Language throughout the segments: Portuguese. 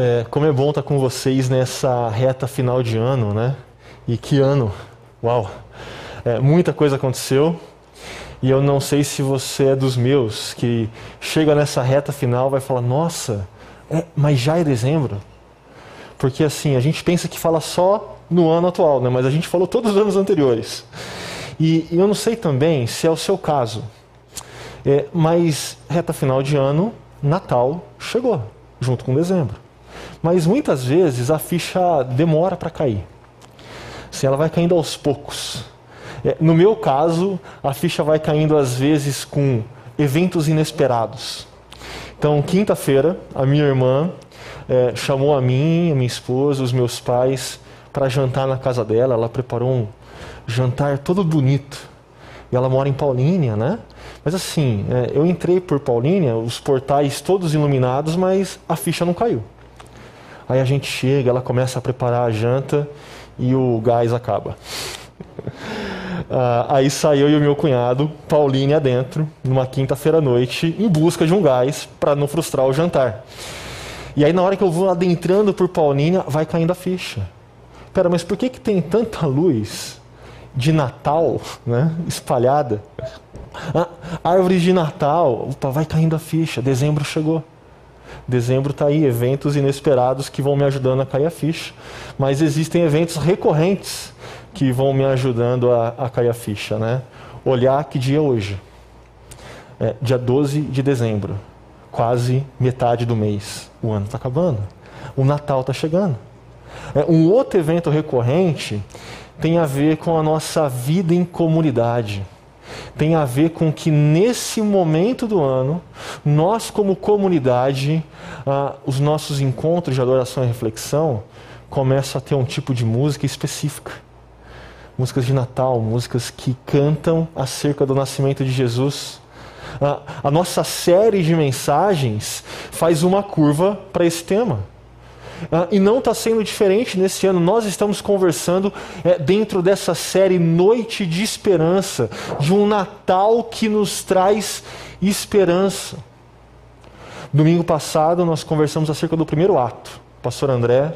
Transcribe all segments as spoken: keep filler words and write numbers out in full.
É, como é bom estar com vocês nessa reta final de ano, né? E que ano! Uau! É, muita coisa aconteceu. E eu não sei se você é dos meus, que chega nessa reta final e vai falar, nossa, é, mas já é dezembro? Porque assim, a gente pensa que fala só no ano atual, né? Mas a gente falou todos os anos anteriores. E, e eu não sei também se é o seu caso, é, mas reta final de ano, Natal chegou, junto com dezembro. Mas muitas vezes a ficha demora para cair. Assim, ela vai caindo aos poucos. No meu caso, a ficha vai caindo às vezes com eventos inesperados. Então, quinta-feira, a minha irmã é, chamou a mim, a minha esposa, os meus pais para jantar na casa dela. Ela preparou um jantar todo bonito. E ela mora em Paulínia, né? Mas assim, é, eu entrei por Paulínia, os portais todos iluminados, mas a ficha não caiu. Aí a gente chega, ela começa a preparar a janta e o gás acaba. Uh, aí saiu eu e o meu cunhado, Paulinho, adentro, numa quinta-feira à noite, em busca de um gás para não frustrar o jantar. E aí na hora que eu vou adentrando por Paulinha, vai caindo a ficha. Pera, mas por que que tem tanta luz de Natal, né, espalhada? Ah, árvores de Natal, opa, vai caindo a ficha, dezembro chegou. Dezembro está aí, eventos inesperados que vão me ajudando a cair a ficha. Mas existem eventos recorrentes que vão me ajudando a, a cair a ficha, né? Olhar que dia é hoje. É, dia doze de dezembro. Quase metade do mês. O ano está acabando. O Natal está chegando. É, um outro evento recorrente tem a ver com a nossa vida em comunidade. Tem a ver com que nesse momento do ano, nós como comunidade, ah, os nossos encontros de adoração e reflexão começam a ter um tipo de música específica. Músicas de Natal, músicas que cantam acerca do nascimento de Jesus. Ah, a nossa série de mensagens faz uma curva para esse tema. Ah, e não está sendo diferente nesse ano. Nós estamos conversando é, dentro dessa série Noite de Esperança, de um Natal que nos traz esperança. Domingo passado nós conversamos acerca do primeiro ato. O pastor André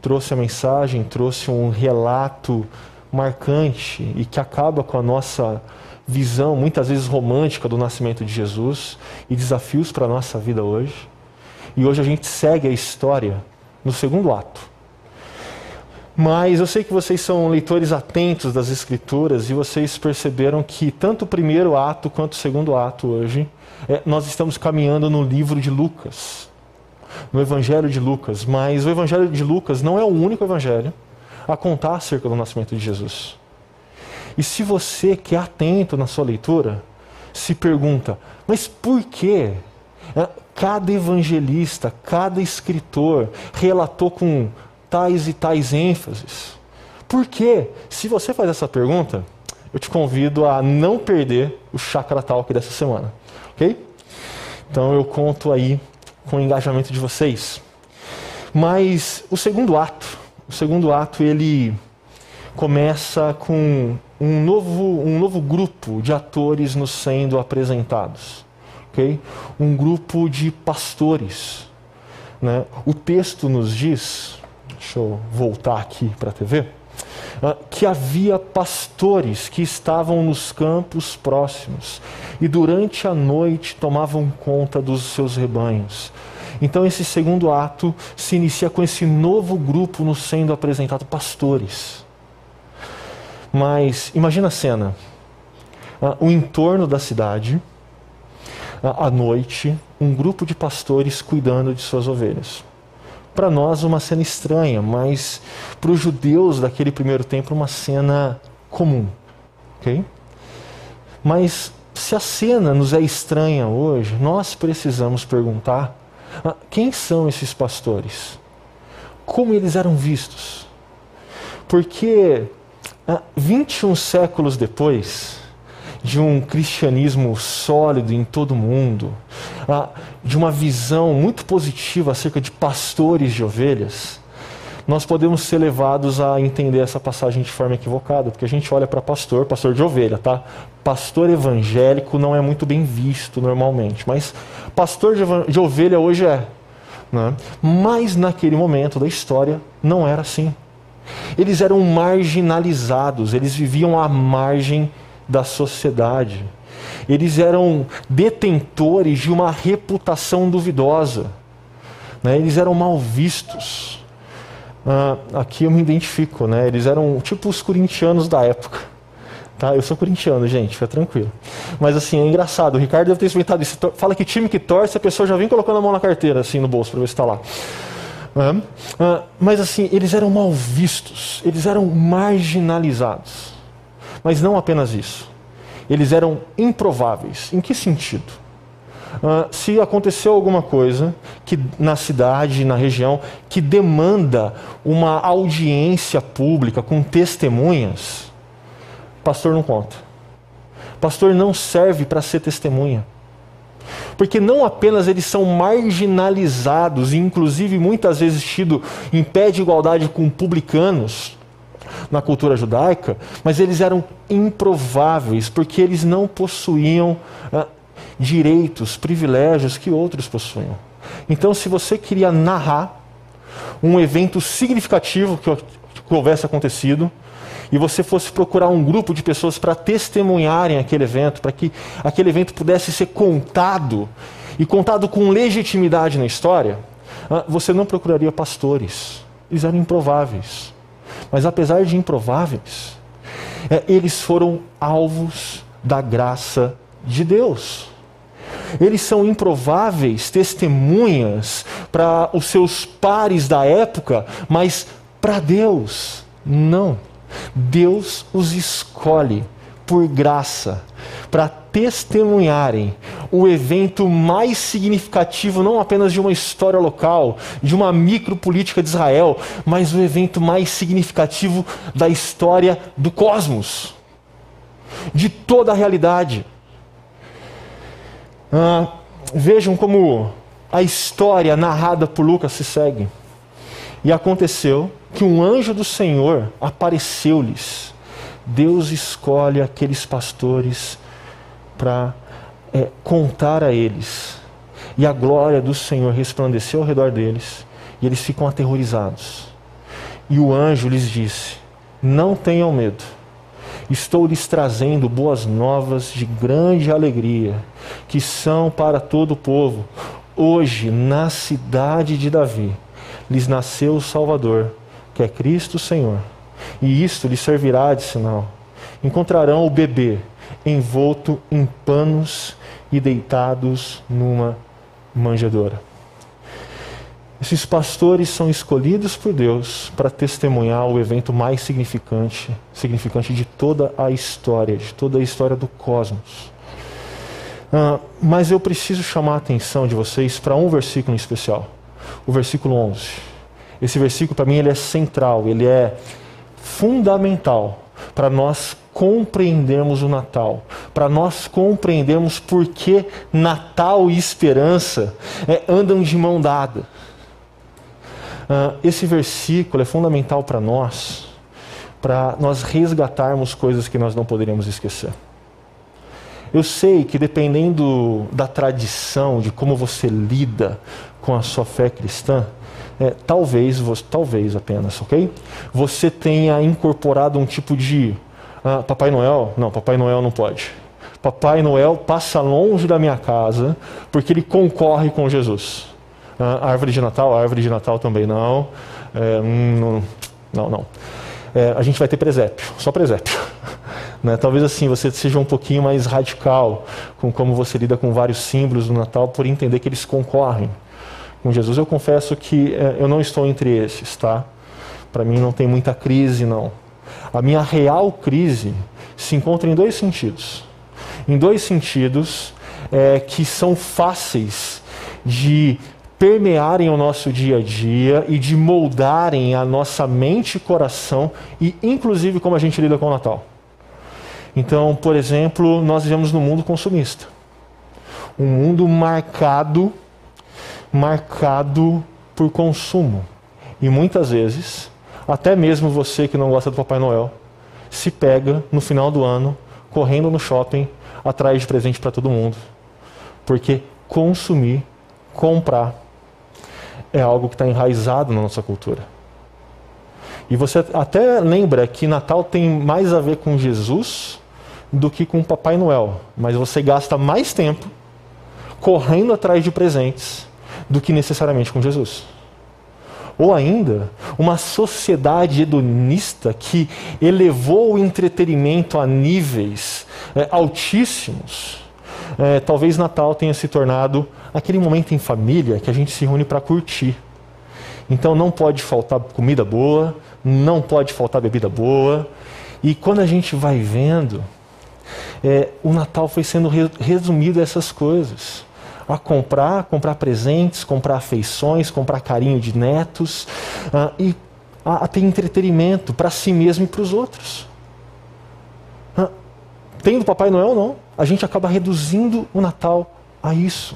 trouxe a mensagem, trouxe um relato marcante e que acaba com a nossa visão, muitas vezes romântica, do nascimento de Jesus e desafios para a nossa vida hoje. E hoje a gente segue a história no segundo ato. Mas eu sei que vocês são leitores atentos das Escrituras e vocês perceberam que tanto o primeiro ato quanto o segundo ato hoje, é, nós estamos caminhando no livro de Lucas, no Evangelho de Lucas. Mas o Evangelho de Lucas não é o único evangelho a contar acerca do nascimento de Jesus. E se você que é atento na sua leitura, se pergunta, mas por que cada evangelista, cada escritor relatou com tais e tais ênfases? Por quê? Se você faz essa pergunta, eu te convido a não perder o Chakra Talk dessa semana, ok? Então eu conto aí com o engajamento de vocês. Mas o segundo ato, O segundo ato, ele começa com um novo, um novo grupo de atores nos sendo apresentados. Okay? Um grupo de pastores. Né? O texto nos diz, deixa eu voltar aqui para a T V, que havia pastores que estavam nos campos próximos e durante a noite tomavam conta dos seus rebanhos. Então esse segundo ato se inicia com esse novo grupo nos sendo apresentado, pastores. Mas imagina a cena, ah, o entorno da cidade, ah, à noite, um grupo de pastores cuidando de suas ovelhas. Para nós uma cena estranha, mas para os judeus daquele primeiro tempo uma cena comum. Okay? Mas se a cena nos é estranha hoje, nós precisamos perguntar, quem são esses pastores? Como eles eram vistos? Porque vinte e um séculos depois de um cristianismo sólido em todo o mundo, de uma visão muito positiva acerca de pastores de ovelhas, nós podemos ser levados a entender essa passagem de forma equivocada, porque a gente olha para pastor, pastor de ovelha, tá? Pastor evangélico não é muito bem visto normalmente, mas pastor de ovelha hoje é. Né? Mas naquele momento da história não era assim. Eles eram marginalizados, eles viviam à margem da sociedade. Eles eram detentores de uma reputação duvidosa. Né? Eles eram mal vistos. Ah, aqui eu me identifico, né? Eles eram tipo os corintianos da época. Tá? Eu sou corintiano, gente, fica tranquilo. Mas assim, é engraçado, o Ricardo deve ter experimentado isso. Fala que time que torce, a pessoa já vem colocando a mão na carteira, assim, no bolso, para ver se está lá. Ah, ah, mas assim, eles eram mal vistos, eles eram marginalizados. Mas não apenas isso. Eles eram improváveis. Em que sentido? Ah, se aconteceu alguma coisa que, na cidade, na região, que demanda uma audiência pública com testemunhas, pastor não conta. Pastor não serve para ser testemunha. Porque não apenas eles são marginalizados, e inclusive muitas vezes tido em pé de igualdade com publicanos, na cultura judaica, mas eles eram improváveis, porque eles não possuíam ah, direitos, privilégios que outros possuíam. Então, se você queria narrar um evento significativo que, que houvesse acontecido, e você fosse procurar um grupo de pessoas para testemunharem aquele evento, para que aquele evento pudesse ser contado, e contado com legitimidade na história, ah, você não procuraria pastores. Eles eram improváveis. Mas apesar de improváveis, é, eles foram alvos da graça de Deus. Eles são improváveis testemunhas para os seus pares da época, mas para Deus, não. Deus os escolhe por graça para testemunharem o evento mais significativo, não apenas de uma história local, de uma micropolítica de Israel, mas o evento mais significativo da história do cosmos, de toda a realidade. Ah, vejam como a história narrada por Lucas se segue. E aconteceu que um anjo do Senhor apareceu-lhes. Deus escolhe aqueles pastores para é, contar a eles. E a glória do Senhor resplandeceu ao redor deles, e eles ficam aterrorizados. E o anjo lhes disse: não tenham medo, estou lhes trazendo boas novas de grande alegria, que são para todo o povo. Hoje, na cidade de Davi, lhes nasceu o Salvador, que é Cristo Senhor. E isto lhes servirá de sinal. Encontrarão o bebê envolto em panos e deitados numa manjedoura. Esses pastores são escolhidos por Deus para testemunhar o evento mais significante, significante de toda a história, de toda a história do cosmos. Ah, mas eu preciso chamar a atenção de vocês para um versículo em especial, o versículo onze. Esse versículo, para mim, ele é central, ele é fundamental para nós compreendermos o Natal, para nós compreendermos por que Natal e esperança é, andam de mão dada. Uh, esse versículo é fundamental para nós, para nós resgatarmos coisas que nós não poderíamos esquecer. Eu sei que dependendo da tradição, de como você lida com a sua fé cristã, É, talvez, talvez apenas, ok? Você tenha incorporado um tipo de... Ah, Papai Noel? Não, Papai Noel não pode. Papai Noel passa longe da minha casa porque ele concorre com Jesus. Ah, árvore de Natal? Árvore de Natal também não. É, não, não. não. É, a gente vai ter presépio, só presépio. Né? Talvez assim você seja um pouquinho mais radical com como você lida com vários símbolos do Natal por entender que eles concorrem com Jesus. Eu confesso que eh, eu não estou entre esses, tá? Para mim não tem muita crise, não. A minha real crise se encontra em dois sentidos. Em dois sentidos eh, que são fáceis de permearem o nosso dia a dia e de moldarem a nossa mente e coração e, inclusive, como a gente lida com o Natal. Então, por exemplo, nós vivemos num mundo consumista. Um mundo marcado... marcado por consumo. E muitas vezes, até mesmo você que não gosta do Papai Noel, se pega no final do ano, correndo no shopping, atrás de presente para todo mundo. Porque consumir, comprar, é algo que está enraizado na nossa cultura. E você até lembra que Natal tem mais a ver com Jesus do que com Papai Noel. Mas você gasta mais tempo correndo atrás de presentes do que necessariamente com Jesus. Ou ainda, uma sociedade hedonista que elevou o entretenimento a níveis é, altíssimos. É, talvez Natal tenha se tornado aquele momento em família que a gente se reúne para curtir. Então não pode faltar comida boa, não pode faltar bebida boa. E quando a gente vai vendo, é, o Natal foi sendo resumido a essas coisas. A comprar, comprar presentes, comprar afeições, comprar carinho de netos, uh, e a, a ter entretenimento para si mesmo e para os outros. Uh, tendo Papai Noel, não. A gente acaba reduzindo o Natal a isso.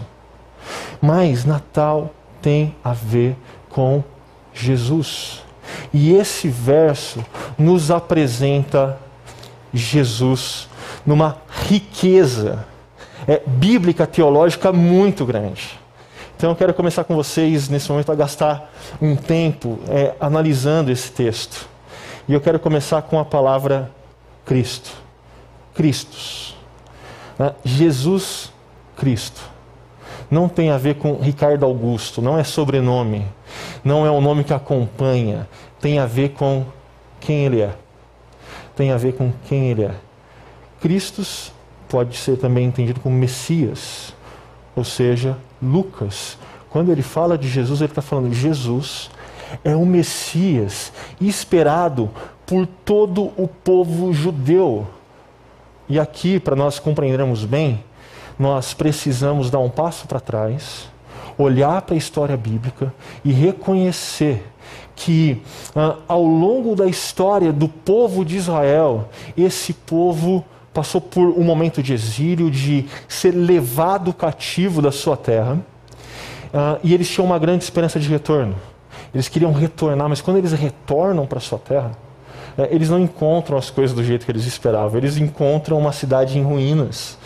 Mas Natal tem a ver com Jesus. E esse verso nos apresenta Jesus numa riqueza É, bíblica, teológica muito grande. Então eu quero começar com vocês, nesse momento, a gastar um tempo é, analisando esse texto. E eu quero começar com a palavra Cristo. Cristos. Né? Jesus Cristo. Não tem a ver com Ricardo Augusto, não é sobrenome, não é um nome que acompanha. Tem a ver com quem ele é. Tem a ver com quem ele é. Cristos pode ser também entendido como Messias, ou seja, Lucas. Quando ele fala de Jesus, ele está falando que Jesus é o Messias esperado por todo o povo judeu. E aqui, para nós compreendermos bem, nós precisamos dar um passo para trás, olhar para a história bíblica e reconhecer que ah, ao longo da história do povo de Israel, esse povo passou por um momento de exílio, de ser levado cativo da sua terra. Uh, e eles tinham uma grande esperança de retorno. Eles queriam retornar, mas quando eles retornam para a sua terra, é, eles não encontram as coisas do jeito que eles esperavam. Eles encontram uma cidade em ruínas.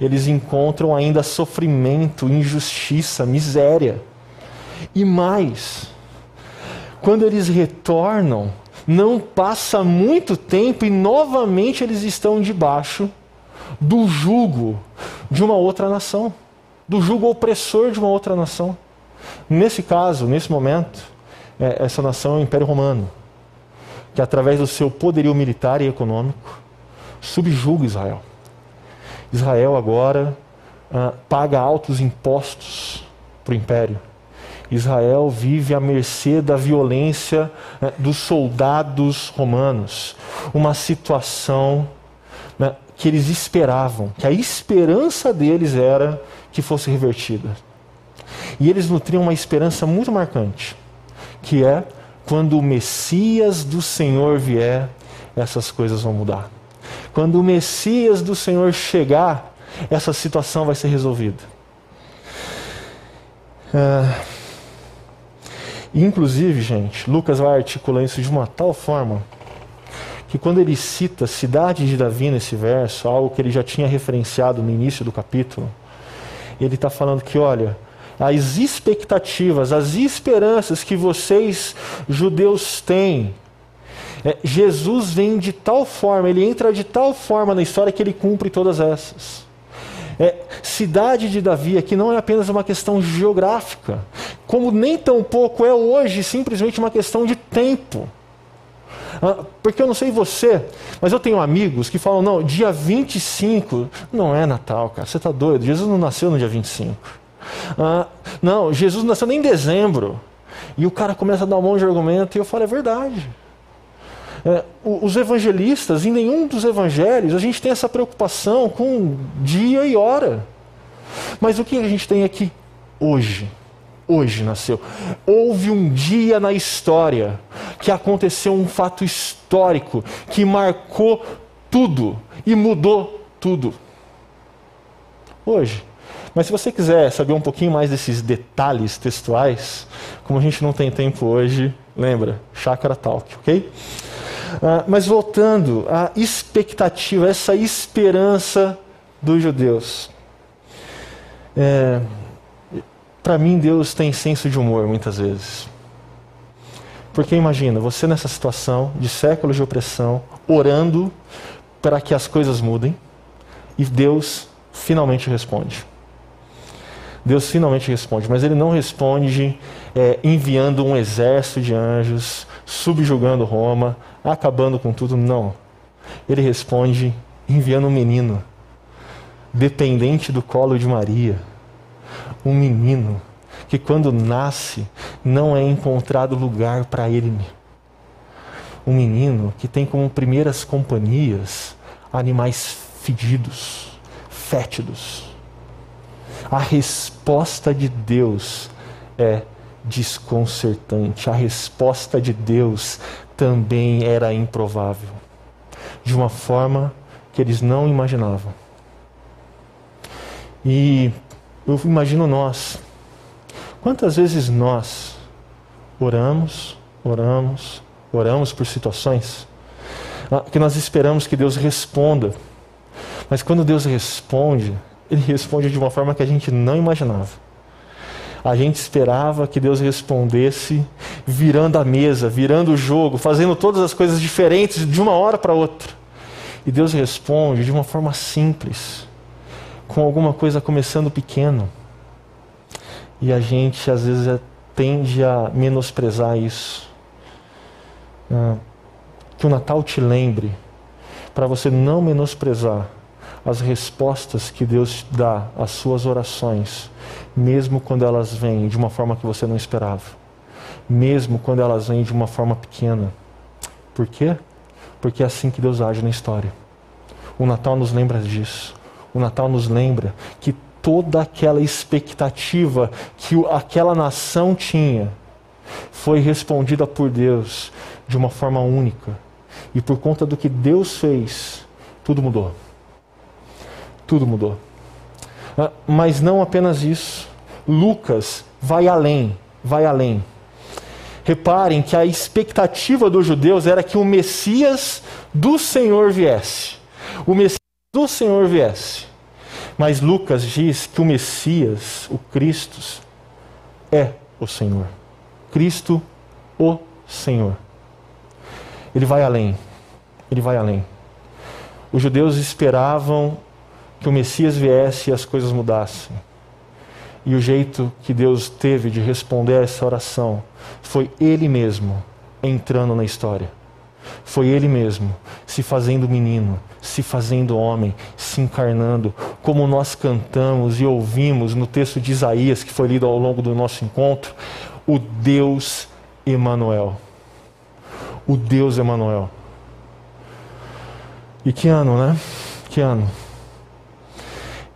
Eles encontram ainda sofrimento, injustiça, miséria. E mais, quando eles retornam, não passa muito tempo e novamente eles estão debaixo do jugo de uma outra nação, do jugo opressor de uma outra nação. Nesse caso, nesse momento, é, essa nação é o Império Romano, que através do seu poderio militar e econômico, subjuga Israel. Israel agora ah, paga altos impostos para o Império. Israel vive à mercê da violência né, dos soldados romanos. Uma situação né, que eles esperavam, que a esperança deles era que fosse revertida. E eles nutriam uma esperança muito marcante, que é quando o Messias do Senhor vier, essas coisas vão mudar. Quando o Messias do Senhor chegar, essa situação vai ser resolvida. Uh... Inclusive, gente, Lucas vai articular isso de uma tal forma que quando ele cita cidade de Davi nesse verso, algo que ele já tinha referenciado no início do capítulo, ele está falando que, olha, as expectativas, as esperanças que vocês judeus têm, é, Jesus vem de tal forma, ele entra de tal forma na história que ele cumpre todas essas. É, cidade de Davi aqui não é apenas uma questão geográfica, como nem tampouco é hoje simplesmente uma questão de tempo. Ah, porque eu não sei você, mas eu tenho amigos que falam, não, dia vinte e cinco não é Natal, cara, você está doido, Jesus não nasceu no dia vinte e cinco. Ah, não, Jesus não nasceu nem em dezembro. E o cara começa a dar um monte de argumento e eu falo, é verdade. É, os evangelistas, em nenhum dos evangelhos, a gente tem essa preocupação com dia e hora. Mas o que a gente tem aqui? Hoje. Hoje nasceu. Houve um dia na história que aconteceu um fato histórico que marcou tudo e mudou tudo. Hoje. Mas se você quiser saber um pouquinho mais desses detalhes textuais, como a gente não tem tempo hoje, lembra, Chakra Talk, ok? Ah, mas voltando à expectativa, essa esperança dos judeus. É, Para mim, Deus tem senso de humor, muitas vezes. Porque imagina, você nessa situação de séculos de opressão, orando para que as coisas mudem, e Deus finalmente responde. Deus finalmente responde, mas Ele não responde é, enviando um exército de anjos, subjugando Roma, acabando com tudo, não. Ele responde enviando um menino, dependente do colo de Maria. Um menino que quando nasce não é encontrado lugar para ele. Um menino que tem como primeiras companhias animais fedidos, fétidos. A resposta de Deus é desconcertante. A resposta de Deus também era improvável, de uma forma que eles não imaginavam. E eu imagino nós. Quantas vezes nós oramos, oramos, oramos por situações que nós esperamos que Deus responda. Mas quando Deus responde, Ele responde de uma forma que a gente não imaginava. A gente esperava que Deus respondesse virando a mesa, virando o jogo, fazendo todas as coisas diferentes de uma hora para outra. E Deus responde de uma forma simples, com alguma coisa começando pequeno. E a gente, às vezes, tende a menosprezar isso. Ah, que o Natal te lembre, para você não menosprezar as respostas que Deus dá às suas orações, mesmo quando elas vêm de uma forma que você não esperava, mesmo quando elas vêm de uma forma pequena. Por quê? Porque é assim que Deus age na história. O Natal nos lembra disso. O Natal nos lembra que toda aquela expectativa que aquela nação tinha foi respondida por Deus de uma forma única. E por conta do que Deus fez, tudo mudou. Tudo mudou. Mas não apenas isso. Lucas vai além, vai além. Reparem que a expectativa dos judeus era que o Messias do Senhor viesse. O Messias do Senhor viesse. Mas Lucas diz que o Messias, o Cristo, é o Senhor. Cristo, o Senhor. Ele vai além. Ele vai além. Os judeus esperavam que o Messias viesse e as coisas mudassem. E o jeito que Deus teve de responder a essa oração foi Ele mesmo entrando na história. Foi Ele mesmo se fazendo menino, se fazendo homem, se encarnando, como nós cantamos e ouvimos no texto de Isaías, que foi lido ao longo do nosso encontro, o Deus Emanuel. O Deus Emanuel. E que ano, né? Que ano?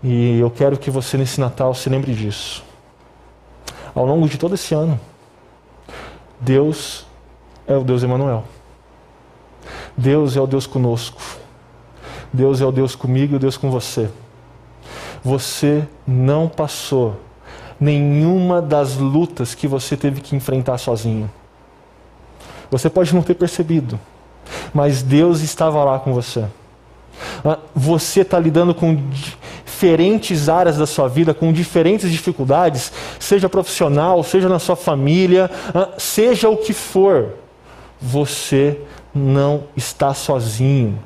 E eu quero que você, nesse Natal, se lembre disso. Ao longo de todo esse ano, Deus é o Deus Emanuel. Deus é o Deus conosco. Deus é o Deus comigo e o Deus com você. Você não passou nenhuma das lutas que você teve que enfrentar sozinho. Você pode não ter percebido, mas Deus estava lá com você. Você está lidando com diferentes áreas da sua vida, com diferentes dificuldades, seja profissional, seja na sua família, seja o que for, você não está sozinho.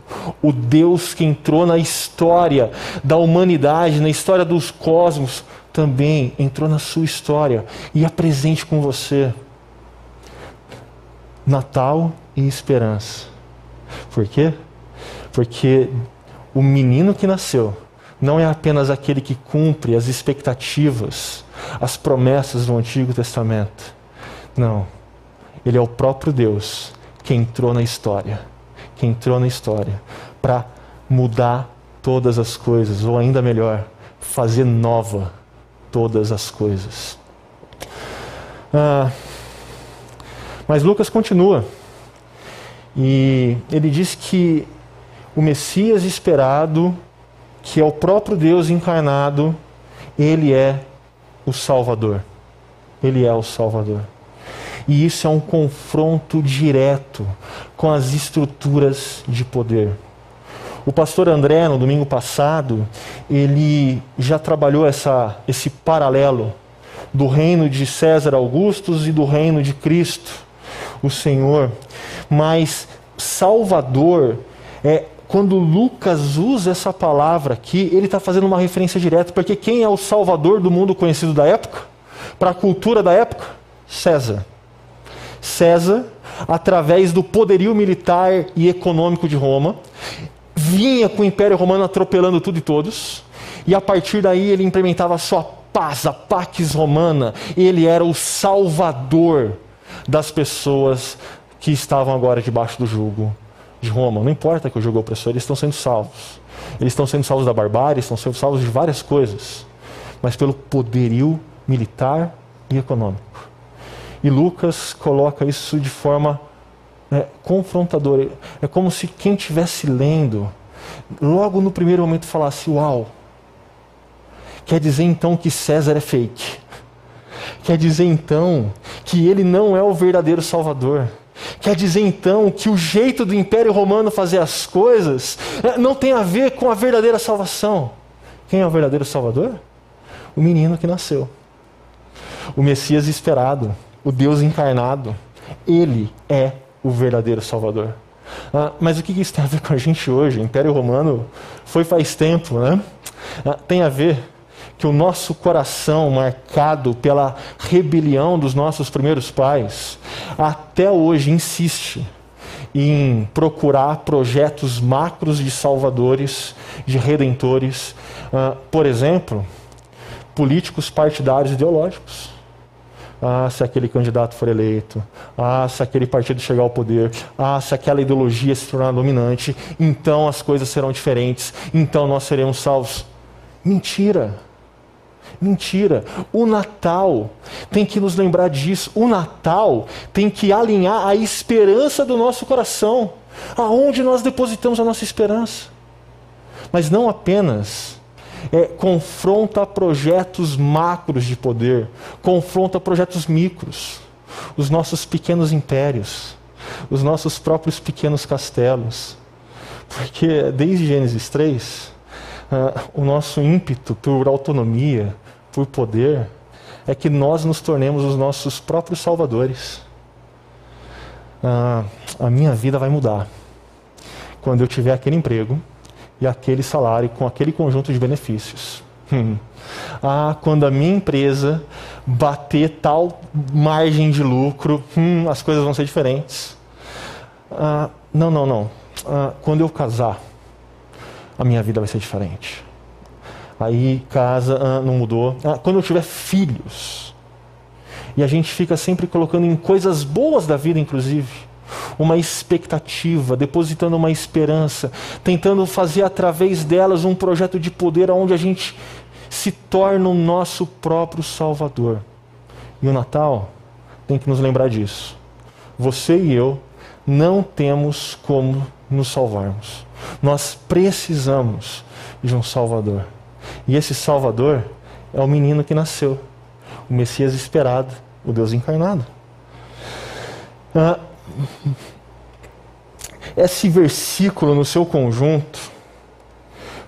O Deus que entrou na história da humanidade, na história dos cosmos, também entrou na sua história e é presente com você. Natal e esperança. Por quê? Porque o menino que nasceu não é apenas aquele que cumpre as expectativas, as promessas do Antigo Testamento. Não. Ele é o próprio Deus que entrou na história. Que entrou na história para mudar todas as coisas. Ou ainda melhor, fazer nova todas as coisas. Ah, mas Lucas continua. E ele diz que o Messias esperado, que é o próprio Deus encarnado, Ele é o Salvador. Ele é o Salvador. E isso é um confronto direto com as estruturas de poder. O pastor André, no domingo passado, ele já trabalhou essa, esse paralelo do reino de César Augustus e do reino de Cristo, o Senhor. Mas Salvador, é, quando Lucas usa essa palavra aqui, ele está fazendo uma referência direta, porque quem é o Salvador do mundo conhecido da época? Para a cultura da época? César. César, através do poderio militar e econômico de Roma, vinha com o Império Romano atropelando tudo e todos, e a partir daí ele implementava a sua paz, a pax romana. Ele era o salvador das pessoas que estavam agora debaixo do jugo de Roma. Não importa que o jugo opressor, eles estão sendo salvos. Eles estão sendo salvos da barbárie, estão sendo salvos de várias coisas, mas pelo poderio militar e econômico. E Lucas coloca isso de forma é, confrontadora. É como se quem estivesse lendo, logo no primeiro momento falasse, uau, quer dizer então que César é fake. Quer dizer então que ele não é o verdadeiro Salvador. Quer dizer então que o jeito do Império Romano fazer as coisas não tem a ver com a verdadeira salvação. Quem é o verdadeiro Salvador? O menino que nasceu. O Messias esperado. O Deus encarnado, Ele é o verdadeiro Salvador. Ah, mas o que isso tem a ver com a gente hoje? O Império Romano foi faz tempo, né? Ah, tem a ver que o nosso coração, marcado pela rebelião dos nossos primeiros pais, até hoje insiste em procurar projetos macros de salvadores, de redentores. Ah, por exemplo, políticos partidários ideológicos. Ah, se aquele candidato for eleito. Ah, se aquele partido chegar ao poder. Ah, se aquela ideologia se tornar dominante. Então as coisas serão diferentes. Então nós seremos salvos. Mentira. Mentira. O Natal tem que nos lembrar disso. O Natal tem que alinhar a esperança do nosso coração. Aonde nós depositamos a nossa esperança. Mas não apenas... É, confronta projetos macros de poder, confronta projetos micros, os nossos pequenos impérios, os nossos próprios pequenos castelos, porque desde Gênesis três, ah, o nosso ímpeto por autonomia, por poder, é que nós nos tornemos os nossos próprios salvadores. Ah, a minha vida vai mudar quando eu tiver aquele emprego e aquele salário com aquele conjunto de benefícios. Hum. Ah, quando a minha empresa bater tal margem de lucro, hum, as coisas vão ser diferentes. Ah, não, não, não. Ah, quando eu casar, a minha vida vai ser diferente. Aí casa, ah, não mudou. Ah, quando eu tiver filhos, e a gente fica sempre colocando em coisas boas da vida, inclusive, uma expectativa, depositando uma esperança, tentando fazer através delas um projeto de poder onde a gente se torna o nosso próprio Salvador. E o Natal tem que nos lembrar disso. Você e eu não temos como nos salvarmos. Nós precisamos de um Salvador. E esse Salvador é o menino que nasceu, o Messias esperado, o Deus encarnado. Ah, Esse versículo no seu conjunto,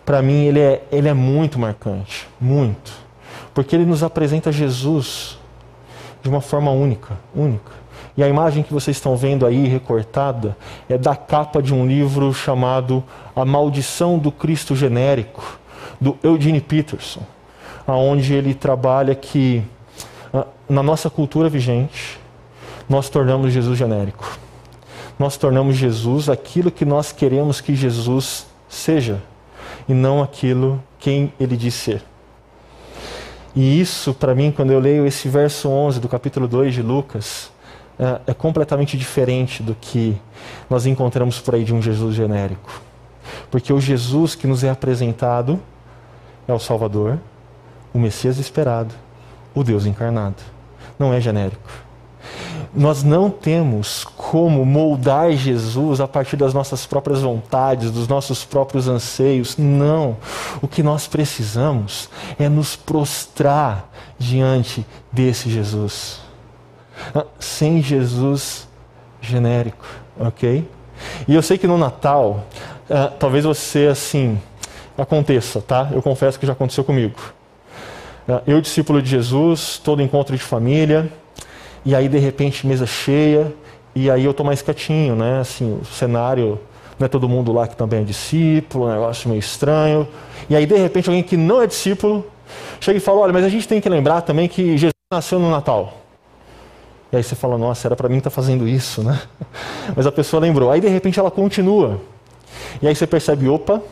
para mim ele é, ele é muito marcante, muito, porque ele nos apresenta Jesus de uma forma única, única. E a imagem que vocês estão vendo aí recortada é da capa de um livro chamado A Maldição do Cristo Genérico, do Eugene Peterson, onde ele trabalha que na nossa cultura vigente nós tornamos Jesus genérico. Nós tornamos Jesus aquilo que nós queremos que Jesus seja, e não aquilo quem ele diz ser. E isso, para mim, quando eu leio esse verso onze do capítulo dois de Lucas, é completamente diferente do que nós encontramos por aí de um Jesus genérico. Porque o Jesus que nos é apresentado é o Salvador, o Messias esperado, o Deus encarnado. Não é genérico. Nós não temos como moldar Jesus a partir das nossas próprias vontades, dos nossos próprios anseios. Não. O que nós precisamos é nos prostrar diante desse Jesus. Sem Jesus genérico, ok? E eu sei que no Natal, uh, talvez você, assim, aconteça, tá? Eu confesso que já aconteceu comigo. eu discípulo de Jesus, todo encontro de família, e aí de repente mesa cheia, e aí eu tô mais quietinho, né? Assim, o cenário, não é todo mundo lá que também é discípulo, um negócio meio estranho. E aí de repente alguém que não é discípulo chega e fala, olha, mas a gente tem que lembrar também que Jesus nasceu no Natal. E aí você fala, nossa, era para mim estar fazendo isso, né? Mas a pessoa lembrou. Aí de repente ela continua. E aí você percebe, opa,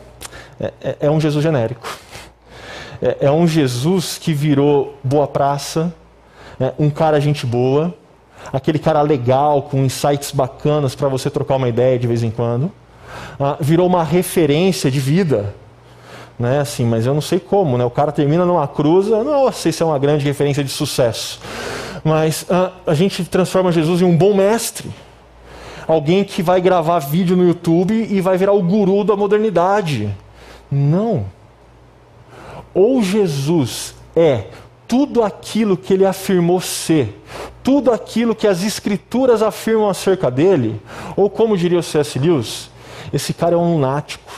é, é um Jesus genérico. É, é um Jesus que virou boa praça, né? Um cara gente boa, aquele cara legal, com insights bacanas para você trocar uma ideia de vez em quando. Ah, virou uma referência de vida. Né? Assim, mas eu não sei como, né? O cara termina numa cruz, eu não sei se é uma grande referência de sucesso. Mas a, a gente transforma Jesus em um bom mestre. Alguém que vai gravar vídeo no YouTube e vai virar o guru da modernidade. Não. Ou Jesus é tudo aquilo que ele afirmou ser, tudo aquilo que as escrituras afirmam acerca dele, ou como diria o C S Lewis, esse cara é um lunático,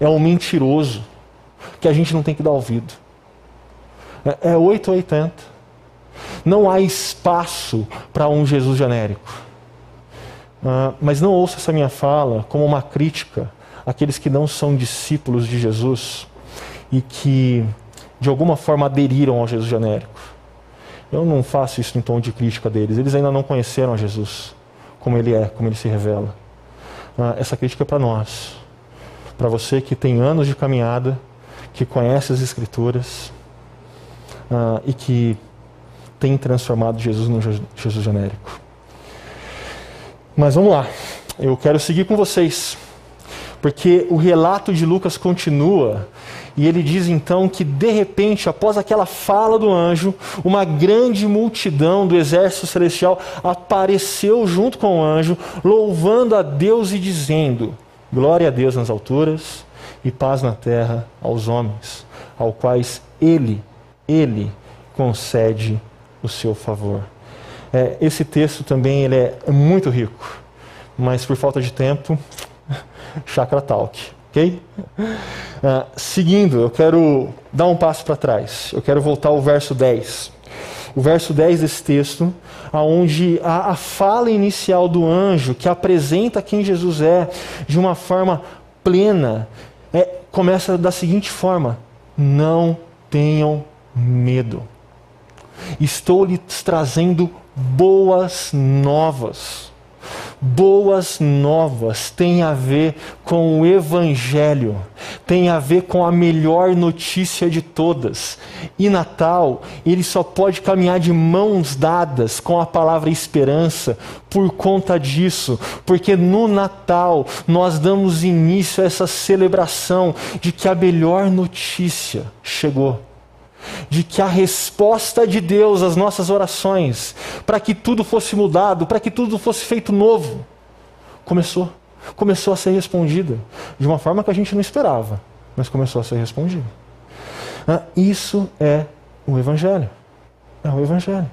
é um mentiroso, que a gente não tem que dar ouvido. É oito ou oitenta. Não há espaço para um Jesus genérico. Ah, mas não ouça essa minha fala como uma crítica àqueles que não são discípulos de Jesus e que, de alguma forma, aderiram ao Jesus genérico. Eu não faço isso em tom de crítica deles. Eles ainda não conheceram a Jesus, como ele é, como ele se revela. Ah, essa crítica é para nós. Para você que tem anos de caminhada, que conhece as Escrituras ah, e que... tem transformado Jesus num Jesus genérico. Mas vamos lá, eu quero seguir com vocês, porque o relato de Lucas continua, e ele diz então que de repente, após aquela fala do anjo, uma grande multidão do exército celestial apareceu junto com o anjo, louvando a Deus e dizendo, glória a Deus nas alturas e paz na terra aos homens, aos quais ele, ele concede o seu favor. É, esse texto também ele é muito rico, mas por falta de tempo, Chakra Talk, ok? Ah, seguindo, eu quero dar um passo para trás, eu quero voltar ao verso dez. O verso dez desse texto, onde a, a fala inicial do anjo, que apresenta quem Jesus é de uma forma plena, é, começa da seguinte forma, não tenham medo. Estou lhes trazendo boas novas. Boas novas tem a ver com o Evangelho, tem a ver com a melhor notícia de todas. E Natal, ele só pode caminhar de mãos dadas com a palavra esperança por conta disso, porque no Natal nós damos início a essa celebração de que a melhor notícia chegou. De que a resposta de Deus às nossas orações, para que tudo fosse mudado, para que tudo fosse feito novo, começou, começou a ser respondida, de uma forma que a gente não esperava, mas começou a ser respondida. Ah, isso é o Evangelho, é o Evangelho.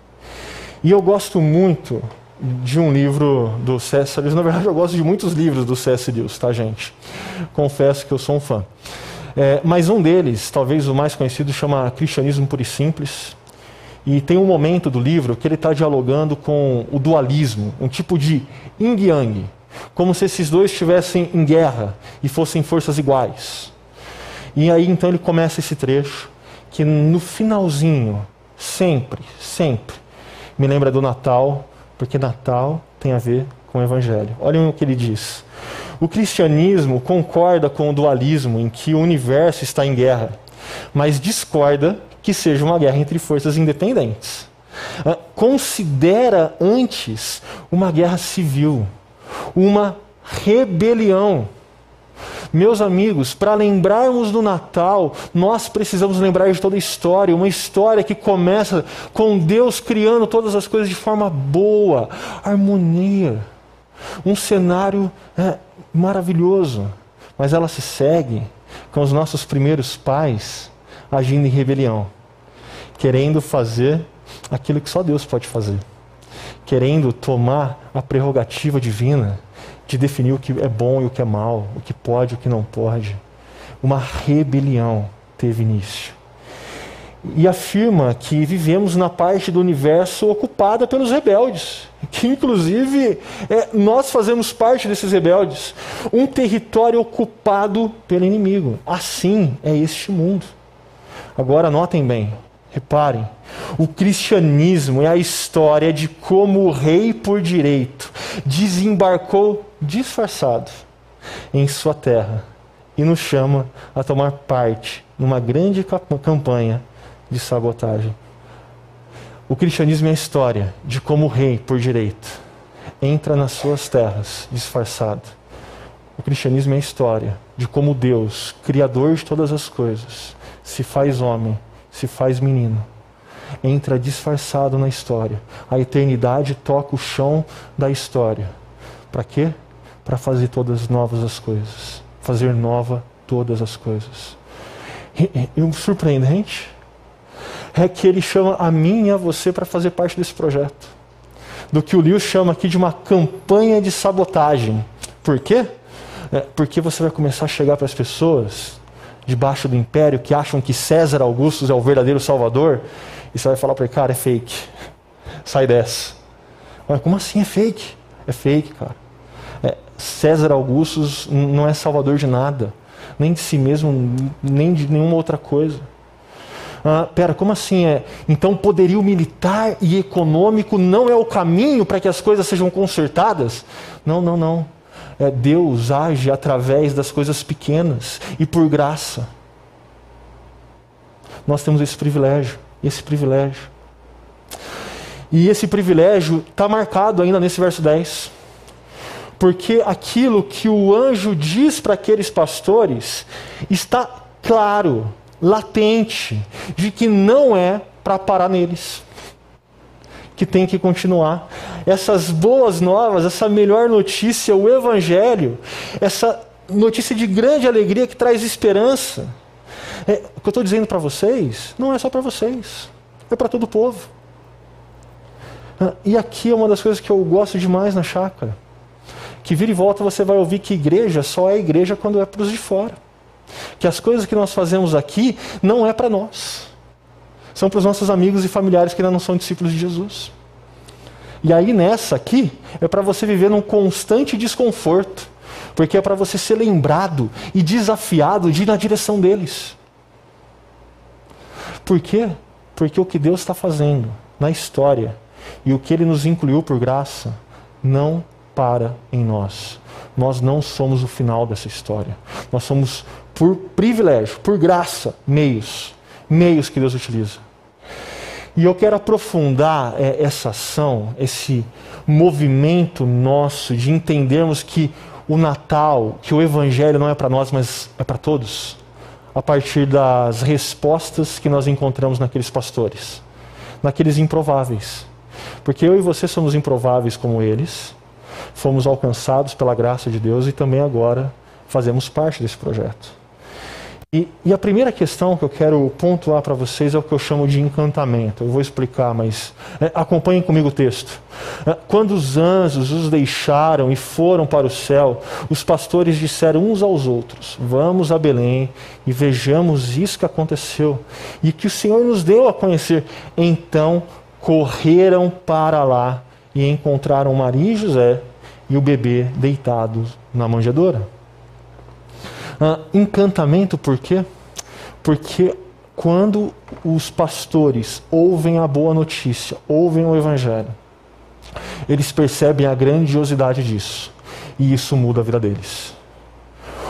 E eu gosto muito de um livro do C S Lewis, na verdade eu gosto de muitos livros do C S Lewis, tá gente? Confesso que eu sou um fã. É, mas um deles, talvez o mais conhecido, chama Cristianismo Puro e Simples. E tem um momento do livro que ele está dialogando com o dualismo, um tipo de yin-yang, como se esses dois estivessem em guerra e fossem forças iguais. E aí então ele começa esse trecho, que no finalzinho, sempre, sempre, me lembra do Natal, porque Natal tem a ver com o Evangelho. Olhem o que ele diz. O cristianismo concorda com o dualismo em que o universo está em guerra, mas discorda que seja uma guerra entre forças independentes. Ah, considera antes uma guerra civil, uma rebelião. Meus amigos, para lembrarmos do Natal, nós precisamos lembrar de toda a história, uma história que começa com Deus criando todas as coisas de forma boa, harmonia, um cenário... é, maravilhoso, mas ela se segue com os nossos primeiros pais agindo em rebelião, querendo fazer aquilo que só Deus pode fazer, querendo tomar a prerrogativa divina de definir o que é bom e o que é mal, o que pode e o que não pode. Uma rebelião teve início. e afirma que vivemos na parte do universo ocupada pelos rebeldes, que inclusive é, nós fazemos parte desses rebeldes, um território ocupado pelo inimigo. Assim é este mundo. Agora notem bem, reparem, o cristianismo é a história de como o rei por direito desembarcou disfarçado em sua terra e nos chama a tomar parte numa grande campanha de sabotagem. O cristianismo é a história de como o rei, por direito, entra nas suas terras disfarçado. O cristianismo é a história de como Deus, Criador de todas as coisas, se faz homem, se faz menino, entra disfarçado na história. A eternidade toca o chão da história. Para quê? Para fazer todas novas as coisas. Fazer nova todas as coisas. E surpreendente é que ele chama a mim e a você para fazer parte desse projeto. Do que o Lewis chama aqui de uma campanha de sabotagem. Por quê? É porque você vai começar a chegar para as pessoas debaixo do império que acham que César Augusto é o verdadeiro salvador e você vai falar para ele, cara, é fake. Sai dessa. Olha, como assim é fake? É fake, cara. É, César Augusto não é salvador de nada. Nem de si mesmo, nem de nenhuma outra coisa. Ah, pera, como assim é? Então poderio militar e econômico não é o caminho para que as coisas sejam consertadas? Não, não, não. É, Deus age através das coisas pequenas e por graça. Nós temos esse privilégio, esse privilégio. E esse privilégio está marcado ainda nesse verso dez. Porque aquilo que o anjo diz para aqueles pastores está claro, latente, de que não é para parar neles, que tem que continuar. Essas boas novas, essa melhor notícia, o Evangelho, essa notícia de grande alegria que traz esperança. É, o que eu estou dizendo para vocês, não é só para vocês, é para todo o povo. E aqui é uma das coisas que eu gosto demais na chácara. Que vira e volta você vai ouvir que igreja só é igreja quando é para os de fora. Que as coisas que nós fazemos aqui não é para nós. São para os nossos amigos e familiares que ainda não são discípulos de Jesus. E aí nessa aqui é para você viver num constante desconforto. Porque é para você ser lembrado e desafiado de ir na direção deles. Por quê? Porque o que Deus está fazendo na história e o que Ele nos incluiu por graça não para em nós. Nós não somos o final dessa história. Nós somos, por privilégio, por graça, meios. Meios que Deus utiliza. E eu quero aprofundar é, essa ação, esse movimento nosso de entendermos que o Natal, que o Evangelho não é para nós, mas é para todos, a partir das respostas que nós encontramos naqueles pastores, naqueles improváveis. Porque eu e você somos improváveis como eles. Fomos alcançados pela graça de Deus e também agora fazemos parte desse projeto. E, e a primeira questão que eu quero pontuar para vocês é o que eu chamo de encantamento. Eu vou explicar, mas é, acompanhem comigo o texto. É, quando os anjos os deixaram e foram para o céu, os pastores disseram uns aos outros, vamos a Belém e vejamos isso que aconteceu e que o Senhor nos deu a conhecer. Então correram para lá e encontraram Maria e José e o bebê deitados na manjedoura. Ah, encantamento por quê? Porque quando os pastores ouvem a boa notícia, ouvem o Evangelho, eles percebem a grandiosidade disso. E isso muda a vida deles.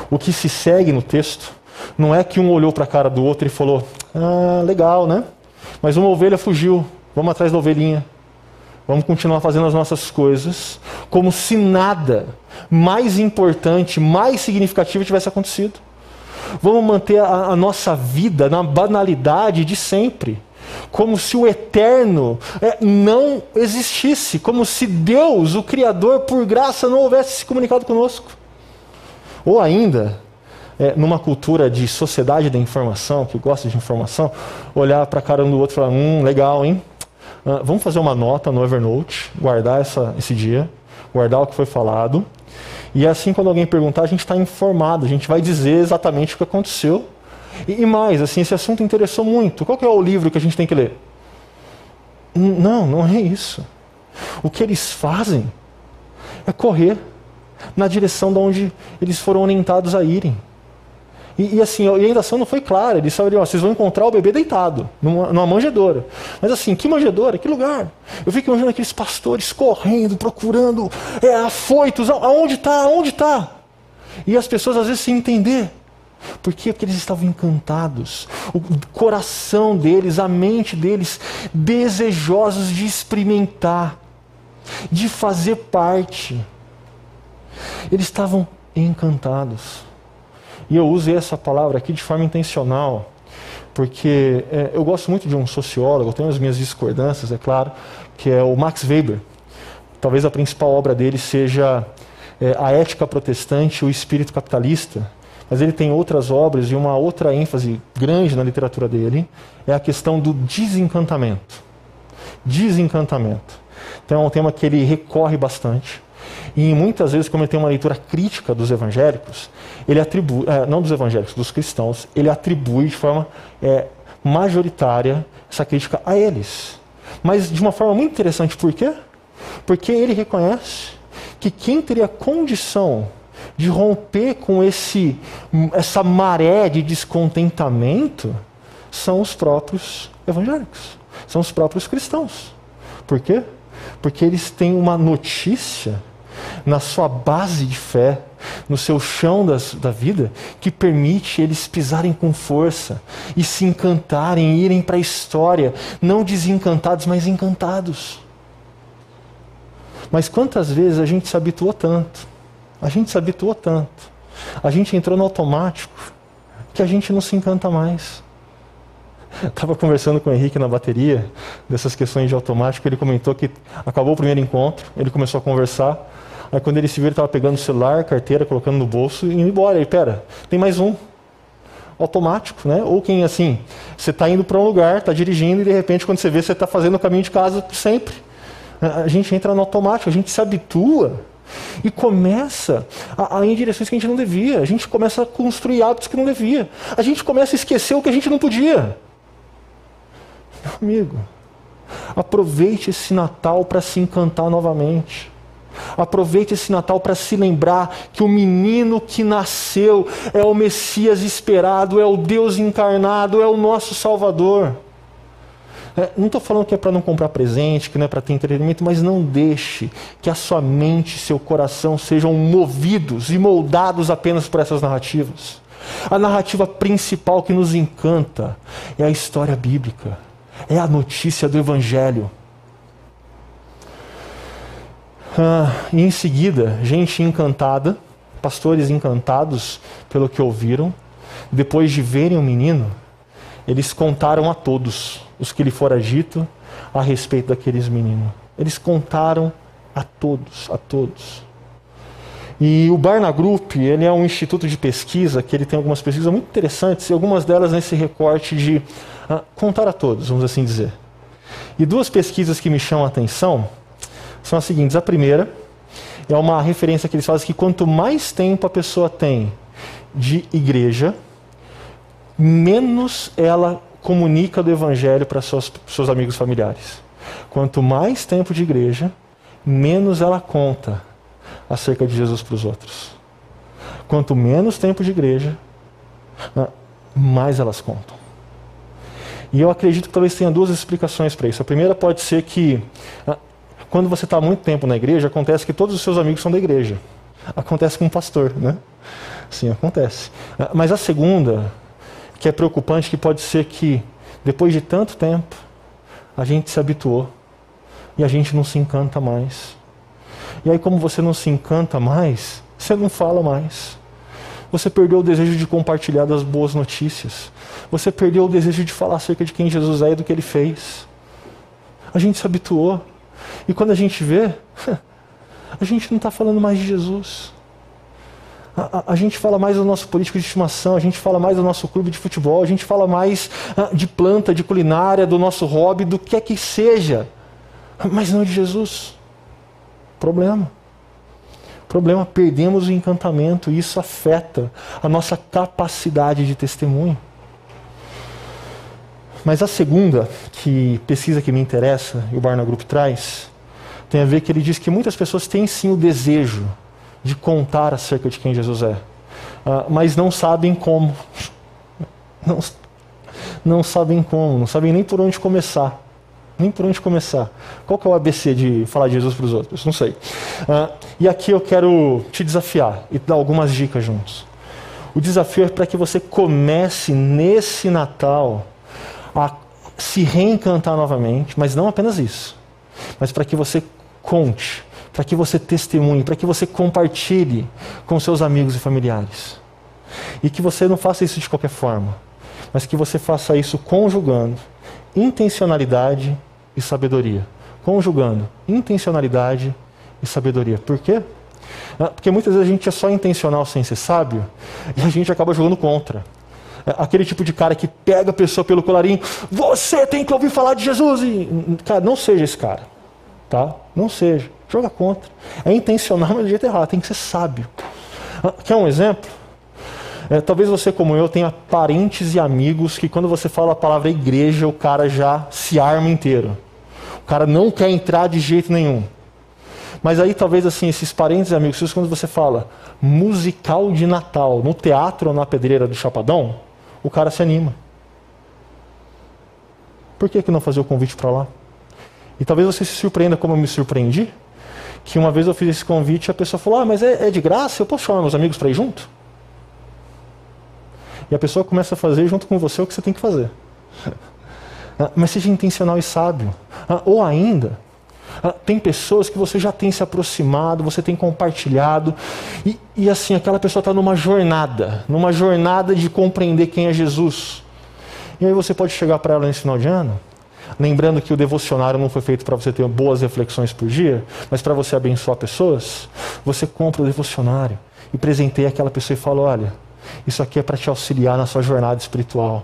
O que se segue no texto não é que um olhou para a cara do outro e falou, ah, legal, né? Mas uma ovelha fugiu, vamos atrás da ovelhinha. Vamos continuar fazendo as nossas coisas como se nada mais importante, mais significativo tivesse acontecido. Vamos manter a, a nossa vida na banalidade de sempre, como se o eterno é, não existisse, como se Deus, o Criador, por graça, não houvesse se comunicado conosco. Ou ainda, é, numa cultura de sociedade da informação, que gosta de informação, olhar para a cara um do outro e falar, hum, legal, hein? Uh, vamos fazer uma nota no Evernote, guardar essa, esse dia, guardar o que foi falado. E assim, quando alguém perguntar, a gente está informado, a gente vai dizer exatamente o que aconteceu. E, e mais, assim, esse assunto interessou muito. Qual que é o livro que a gente tem que ler? Não, não é isso. O que eles fazem é correr na direção de onde eles foram orientados a irem. E, e assim, a orientação não foi clara. Eles sabiam, ó, vocês vão encontrar o bebê deitado, numa, numa manjedoura. Mas assim, que manjedoura? Que lugar? Eu fico imaginando aqueles pastores correndo, procurando, é, afoitos, aonde está, aonde está? E as pessoas às vezes se entender. Por quê? Porque eles estavam encantados. O coração deles, a mente deles, desejosos de experimentar, de fazer parte. Eles estavam encantados. E eu usei essa palavra aqui de forma intencional, porque é, eu gosto muito de um sociólogo, eu tenho as minhas discordâncias, é claro, que é o Max Weber. Talvez a principal obra dele seja é, A Ética Protestante e O Espírito Capitalista. Mas ele tem outras obras e uma outra ênfase grande na literatura dele é a questão do desencantamento. Desencantamento. Então é um tema que ele recorre bastante. E muitas vezes, como ele tem uma leitura crítica dos evangélicos, ele atribui, é, não dos evangélicos, dos cristãos, ele atribui de forma é, majoritária essa crítica a eles. Mas de uma forma muito interessante. Por quê? Porque ele reconhece que quem teria condição de romper com esse, essa maré de descontentamento, são os próprios evangélicos, são os próprios cristãos. Por quê? Porque eles têm uma notícia na sua base de fé, no seu chão das, da vida, que permite eles pisarem com força e se encantarem, irem para a história, não desencantados, mas encantados. Mas quantas vezes a gente se habituou tanto? A gente se habituou tanto. A gente entrou no automático que a gente não se encanta mais. Estava conversando com o Henrique na bateria dessas questões de automático. Ele comentou que acabou o primeiro encontro, ele começou a conversar. Aí quando ele se viu, ele estava pegando o celular, carteira, colocando no bolso e indo embora. Ele, pera, tem mais um. Automático, né? Ou quem, assim, você está indo para um lugar, está dirigindo e de repente quando você vê, você está fazendo o caminho de casa sempre. A gente entra no automático, a gente se habitua. E começa a, a ir em direções que a gente não devia. A gente começa a construir hábitos que não devia. A gente começa a esquecer o que a gente não podia. Meu amigo, aproveite esse Natal para se encantar novamente. Aproveite esse Natal para se lembrar que o menino que nasceu é o Messias esperado, é o Deus encarnado, é o nosso Salvador. É, não estou falando que é para não comprar presente, que não é para ter entretenimento, mas não deixe que a sua mente e seu coração sejam movidos e moldados apenas por essas narrativas. A narrativa principal que nos encanta é a história bíblica, é a notícia do Evangelho. Ah, e em seguida, gente encantada, pastores encantados pelo que ouviram, depois de verem o menino, eles contaram a todos os que lhe fora dito a respeito daqueles meninos. Eles contaram a todos, a todos. E o Barna Group, ele é um instituto de pesquisa, que ele tem algumas pesquisas muito interessantes, e algumas delas nesse recorte de ah, contar a todos, vamos assim dizer. E duas pesquisas que me chamam a atenção são as seguintes. A primeira é uma referência que eles fazem que quanto mais tempo a pessoa tem de igreja, menos ela comunica do Evangelho para seus, seus amigos familiares. Quanto mais tempo de igreja, menos ela conta acerca de Jesus para os outros. Quanto menos tempo de igreja, mais elas contam. E eu acredito que talvez tenha duas explicações para isso. A primeira pode ser que, quando você está muito tempo na igreja, acontece que todos os seus amigos são da igreja. Acontece com um pastor, né? Sim, acontece. Mas a segunda, que é preocupante, que pode ser que, depois de tanto tempo, a gente se habituou e a gente não se encanta mais. E aí, como você não se encanta mais, você não fala mais. Você perdeu o desejo de compartilhar das boas notícias. Você perdeu o desejo de falar acerca de quem Jesus é e do que ele fez. A gente se habituou. E quando a gente vê, a gente não está falando mais de Jesus. A, a, a gente fala mais do nosso político de estimação, a gente fala mais do nosso clube de futebol, a gente fala mais uh, de planta, de culinária, do nosso hobby, do que é que seja. Mas não de Jesus. Problema. Problema, perdemos o encantamento e isso afeta a nossa capacidade de testemunho. Mas a segunda que, pesquisa que me interessa, e o Barna Group traz, tem a ver que ele diz que muitas pessoas têm sim o desejo de contar acerca de quem Jesus é, uh, mas não sabem como. Não, não sabem como, não sabem nem por onde começar. Nem por onde começar. Qual que é o A B C de falar de Jesus para os outros? Não sei. Uh, e aqui eu quero te desafiar e dar algumas dicas juntos. O desafio é para que você comece nesse Natal a se reencantar novamente, mas não apenas isso, mas para que você conte, para que você testemunhe, para que você compartilhe com seus amigos e familiares. E que você não faça isso de qualquer forma, mas que você faça isso conjugando intencionalidade e sabedoria. Conjugando intencionalidade e sabedoria. Por quê? Porque muitas vezes a gente é só intencional sem ser sábio e a gente acaba jogando contra. Aquele tipo de cara que pega a pessoa pelo colarinho, você tem que ouvir falar de Jesus. E, cara, não seja esse cara. Tá? Não seja. Joga contra. É intencional, mas do jeito errado. Tem que ser sábio. Quer um exemplo? É, talvez você, como eu, tenha parentes e amigos que quando você fala a palavra igreja, o cara já se arma inteiro. O cara não quer entrar de jeito nenhum. Mas aí talvez assim, esses parentes e amigos seus, quando você fala musical de Natal, no teatro ou na pedreira do Chapadão, o cara se anima. Por que, que não fazer o convite para lá? E talvez você se surpreenda como eu me surpreendi, que uma vez eu fiz esse convite e a pessoa falou, ah, mas é, é de graça, eu posso chamar meus amigos para ir junto? E a pessoa começa a fazer junto com você o que você tem que fazer. Mas seja intencional e sábio. Ou ainda... Tem pessoas que você já tem se aproximado, você tem compartilhado, e, e assim, aquela pessoa está numa jornada, numa jornada de compreender quem é Jesus. E aí você pode chegar para ela nesse final de ano, lembrando que o devocionário não foi feito para você ter boas reflexões por dia, mas para você abençoar pessoas, você compra o devocionário e presenteia aquela pessoa e fala, olha, isso aqui é para te auxiliar na sua jornada espiritual.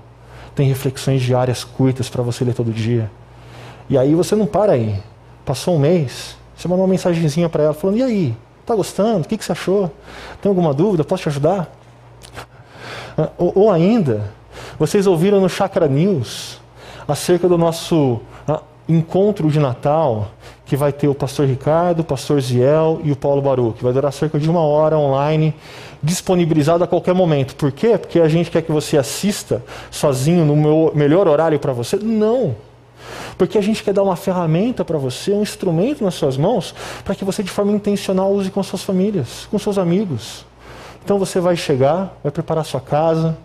Tem reflexões diárias curtas para você ler todo dia. E aí você não para aí. Passou um mês, você mandou uma mensagenzinha para ela, falando, e aí, tá gostando? O que, que você achou? Tem alguma dúvida? Posso te ajudar? Ou, ou ainda, vocês ouviram no Chakra News, acerca do nosso uh, encontro de Natal, que vai ter o pastor Ricardo, o pastor Ziel e o Paulo Baru, que vai durar cerca de uma hora online, disponibilizado a qualquer momento. Por quê? Porque a gente quer que você assista sozinho no meu melhor horário para você? Não! Porque a gente quer dar uma ferramenta para você, um instrumento nas suas mãos, para que você de forma intencional use com suas famílias, com seus amigos. Então você vai chegar, vai preparar sua casa,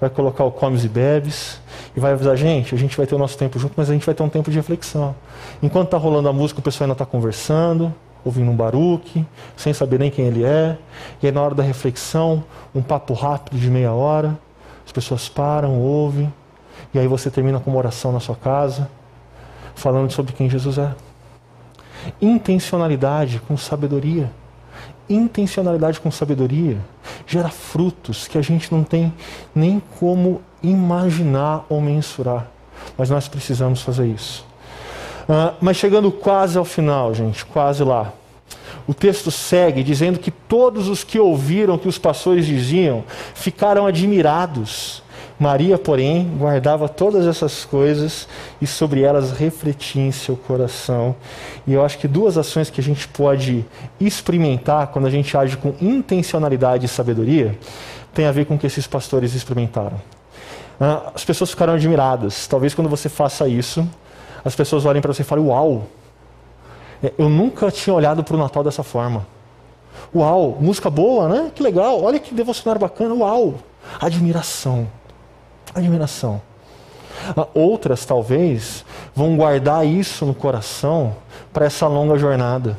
vai colocar o comes e bebes, e vai avisar, gente, a gente vai ter o nosso tempo junto, mas a gente vai ter um tempo de reflexão. Enquanto está rolando a música, o pessoal ainda está conversando, ouvindo um baruque, sem saber nem quem ele é, e aí na hora da reflexão, um papo rápido de meia hora, as pessoas param, ouvem, e aí você termina com uma oração na sua casa, falando sobre quem Jesus é. Intencionalidade com sabedoria. Intencionalidade com sabedoria gera frutos que a gente não tem nem como imaginar ou mensurar. Mas nós precisamos fazer isso. Uh, mas chegando quase ao final, gente, quase lá. O texto segue dizendo que todos os que ouviram o que os pastores diziam ficaram admirados. Maria, porém, guardava todas essas coisas e sobre elas refletia em seu coração. E eu acho que duas ações que a gente pode experimentar quando a gente age com intencionalidade e sabedoria tem a ver com o que esses pastores experimentaram. As pessoas ficaram admiradas. Talvez quando você faça isso, as pessoas olhem para você e falem, uau, eu nunca tinha olhado para o Natal dessa forma. Uau, música boa, né? Que legal, olha que devocionário bacana, uau. Admiração. Admiração. Outras, talvez, vão guardar isso no coração para essa longa jornada.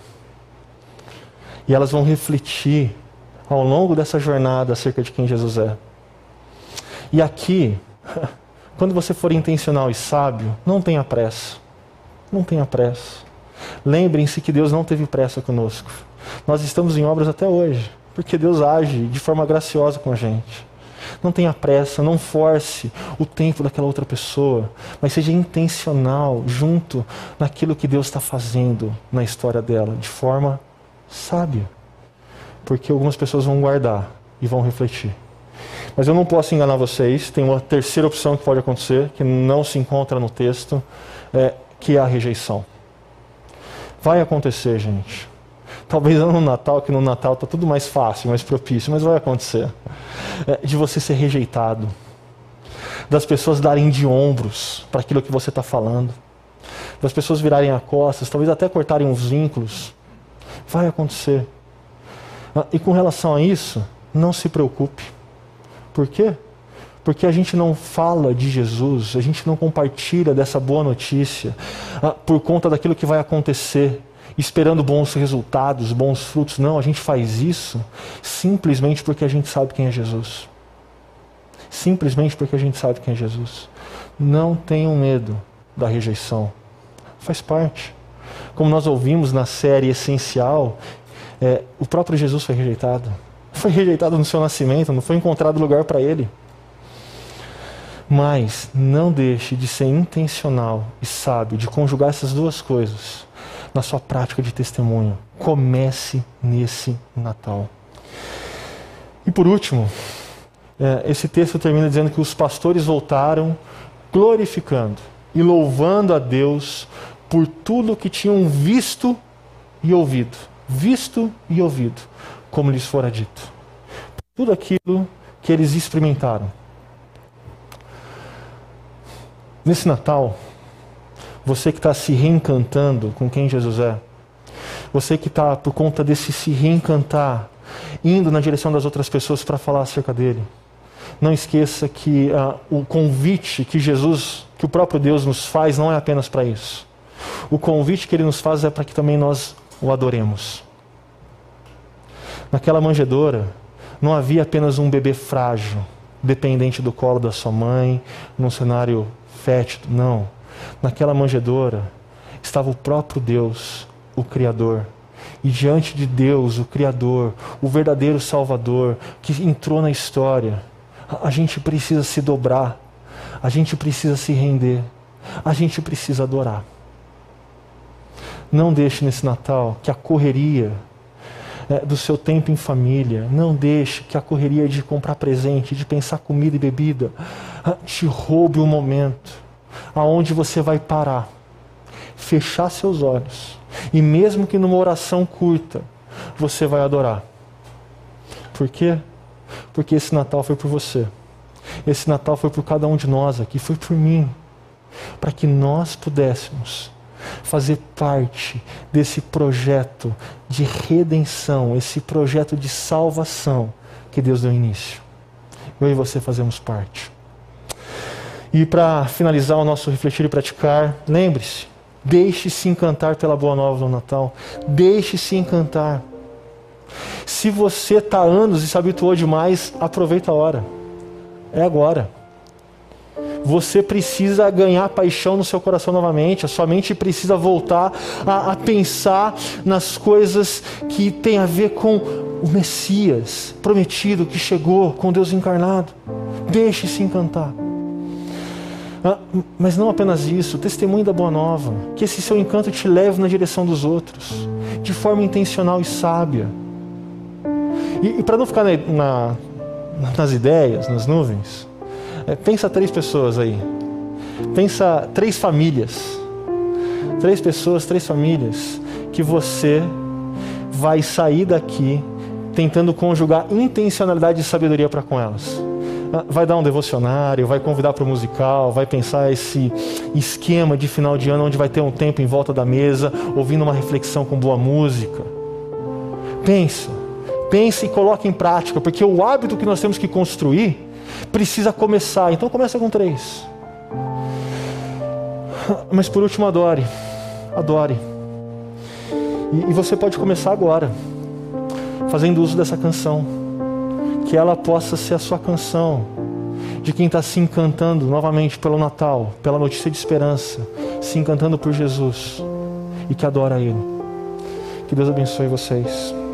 E elas vão refletir ao longo dessa jornada acerca de quem Jesus é. E aqui, quando você for intencional e sábio, não tenha pressa. Não tenha pressa. Lembrem-se que Deus não teve pressa conosco. Nós estamos em obras até hoje, porque Deus age de forma graciosa com a gente. Não tenha pressa, não force o tempo daquela outra pessoa, mas seja intencional junto naquilo que Deus está fazendo na história dela, de forma sábia. Porque algumas pessoas vão guardar e vão refletir. Mas eu não posso enganar vocês, tem uma terceira opção que pode acontecer, que não se encontra no texto, é, que é a rejeição. Vai acontecer, gente. Talvez não no Natal, que no Natal está tudo mais fácil, mais propício, mas vai acontecer. É, de você ser rejeitado. Das pessoas darem de ombros para aquilo que você está falando. Das pessoas virarem a costas, talvez até cortarem os vínculos. Vai acontecer. E com relação a isso, não se preocupe. Por quê? Porque a gente não fala de Jesus, a gente não compartilha dessa boa notícia por conta daquilo que vai acontecer, esperando bons resultados, bons frutos. Não, a gente faz isso simplesmente porque a gente sabe quem é Jesus. Simplesmente porque a gente sabe quem é Jesus. Não tenham medo da rejeição. Faz parte. Como nós ouvimos na série Essencial, é, o próprio Jesus foi rejeitado. Foi rejeitado no seu nascimento, não foi encontrado lugar para ele. Mas não deixe de ser intencional e sábio, de conjugar essas duas coisas na sua prática de testemunho. Comece nesse Natal. E por último, é, esse texto termina dizendo que os pastores voltaram glorificando e louvando a Deus por tudo que tinham visto e ouvido. Visto e ouvido, como lhes fora dito. Tudo aquilo que eles experimentaram. Nesse Natal, você que está se reencantando com quem Jesus é, você que está, por conta desse se reencantar, indo na direção das outras pessoas para falar acerca dele, não esqueça que ah, o convite que Jesus, que o próprio Deus nos faz, não é apenas para isso. O convite que ele nos faz é para que também nós o adoremos. Naquela manjedoura, não havia apenas um bebê frágil, dependente do colo da sua mãe, num cenário fétido, não. Naquela manjedoura, estava o próprio Deus, o Criador. E diante de Deus, o Criador, o verdadeiro Salvador, que entrou na história, a gente precisa se dobrar, a gente precisa se render, a gente precisa adorar. Não deixe nesse Natal que a correria é, do seu tempo em família, não deixe que a correria de comprar presente, de pensar comida e bebida, te roube o momento aonde você vai parar, fechar seus olhos, e mesmo que numa oração curta, você vai adorar. Por quê? Porque esse Natal foi por você. Esse Natal foi por cada um de nós aqui, foi por mim, para que nós pudéssemos fazer parte desse projeto de redenção, esse projeto de salvação que Deus deu início. Eu e você fazemos parte. E para finalizar o nosso refletir e praticar, lembre-se, deixe-se encantar pela boa nova do Natal. Deixe-se encantar. Se você está há anos e se habituou demais, aproveita a hora. É agora. Você precisa ganhar paixão no seu coração novamente. A sua mente precisa voltar a, a pensar nas coisas que tem a ver com o Messias prometido, que chegou, com Deus encarnado. Deixe-se encantar. Ah, mas não apenas isso, testemunho da boa nova, que esse seu encanto te leve na direção dos outros, de forma intencional e sábia. E, e para não ficar na, na, nas ideias, nas nuvens, é, pensa três pessoas aí, pensa três famílias, três pessoas, três famílias, que você vai sair daqui tentando conjugar intencionalidade e sabedoria para com elas. Vai dar um devocionário, vai convidar para o musical, vai pensar esse esquema de final de ano onde vai ter um tempo em volta da mesa, ouvindo uma reflexão com boa música. Pensa, pensa e coloca em prática, porque o hábito que nós temos que construir precisa começar. Então começa com três. Mas por último, adore, adore. E, e você pode começar agora, fazendo uso dessa canção. Que ela possa ser a sua canção, de quem está se encantando novamente pelo Natal, pela notícia de esperança, se encantando por Jesus e que adora Ele. Que Deus abençoe vocês.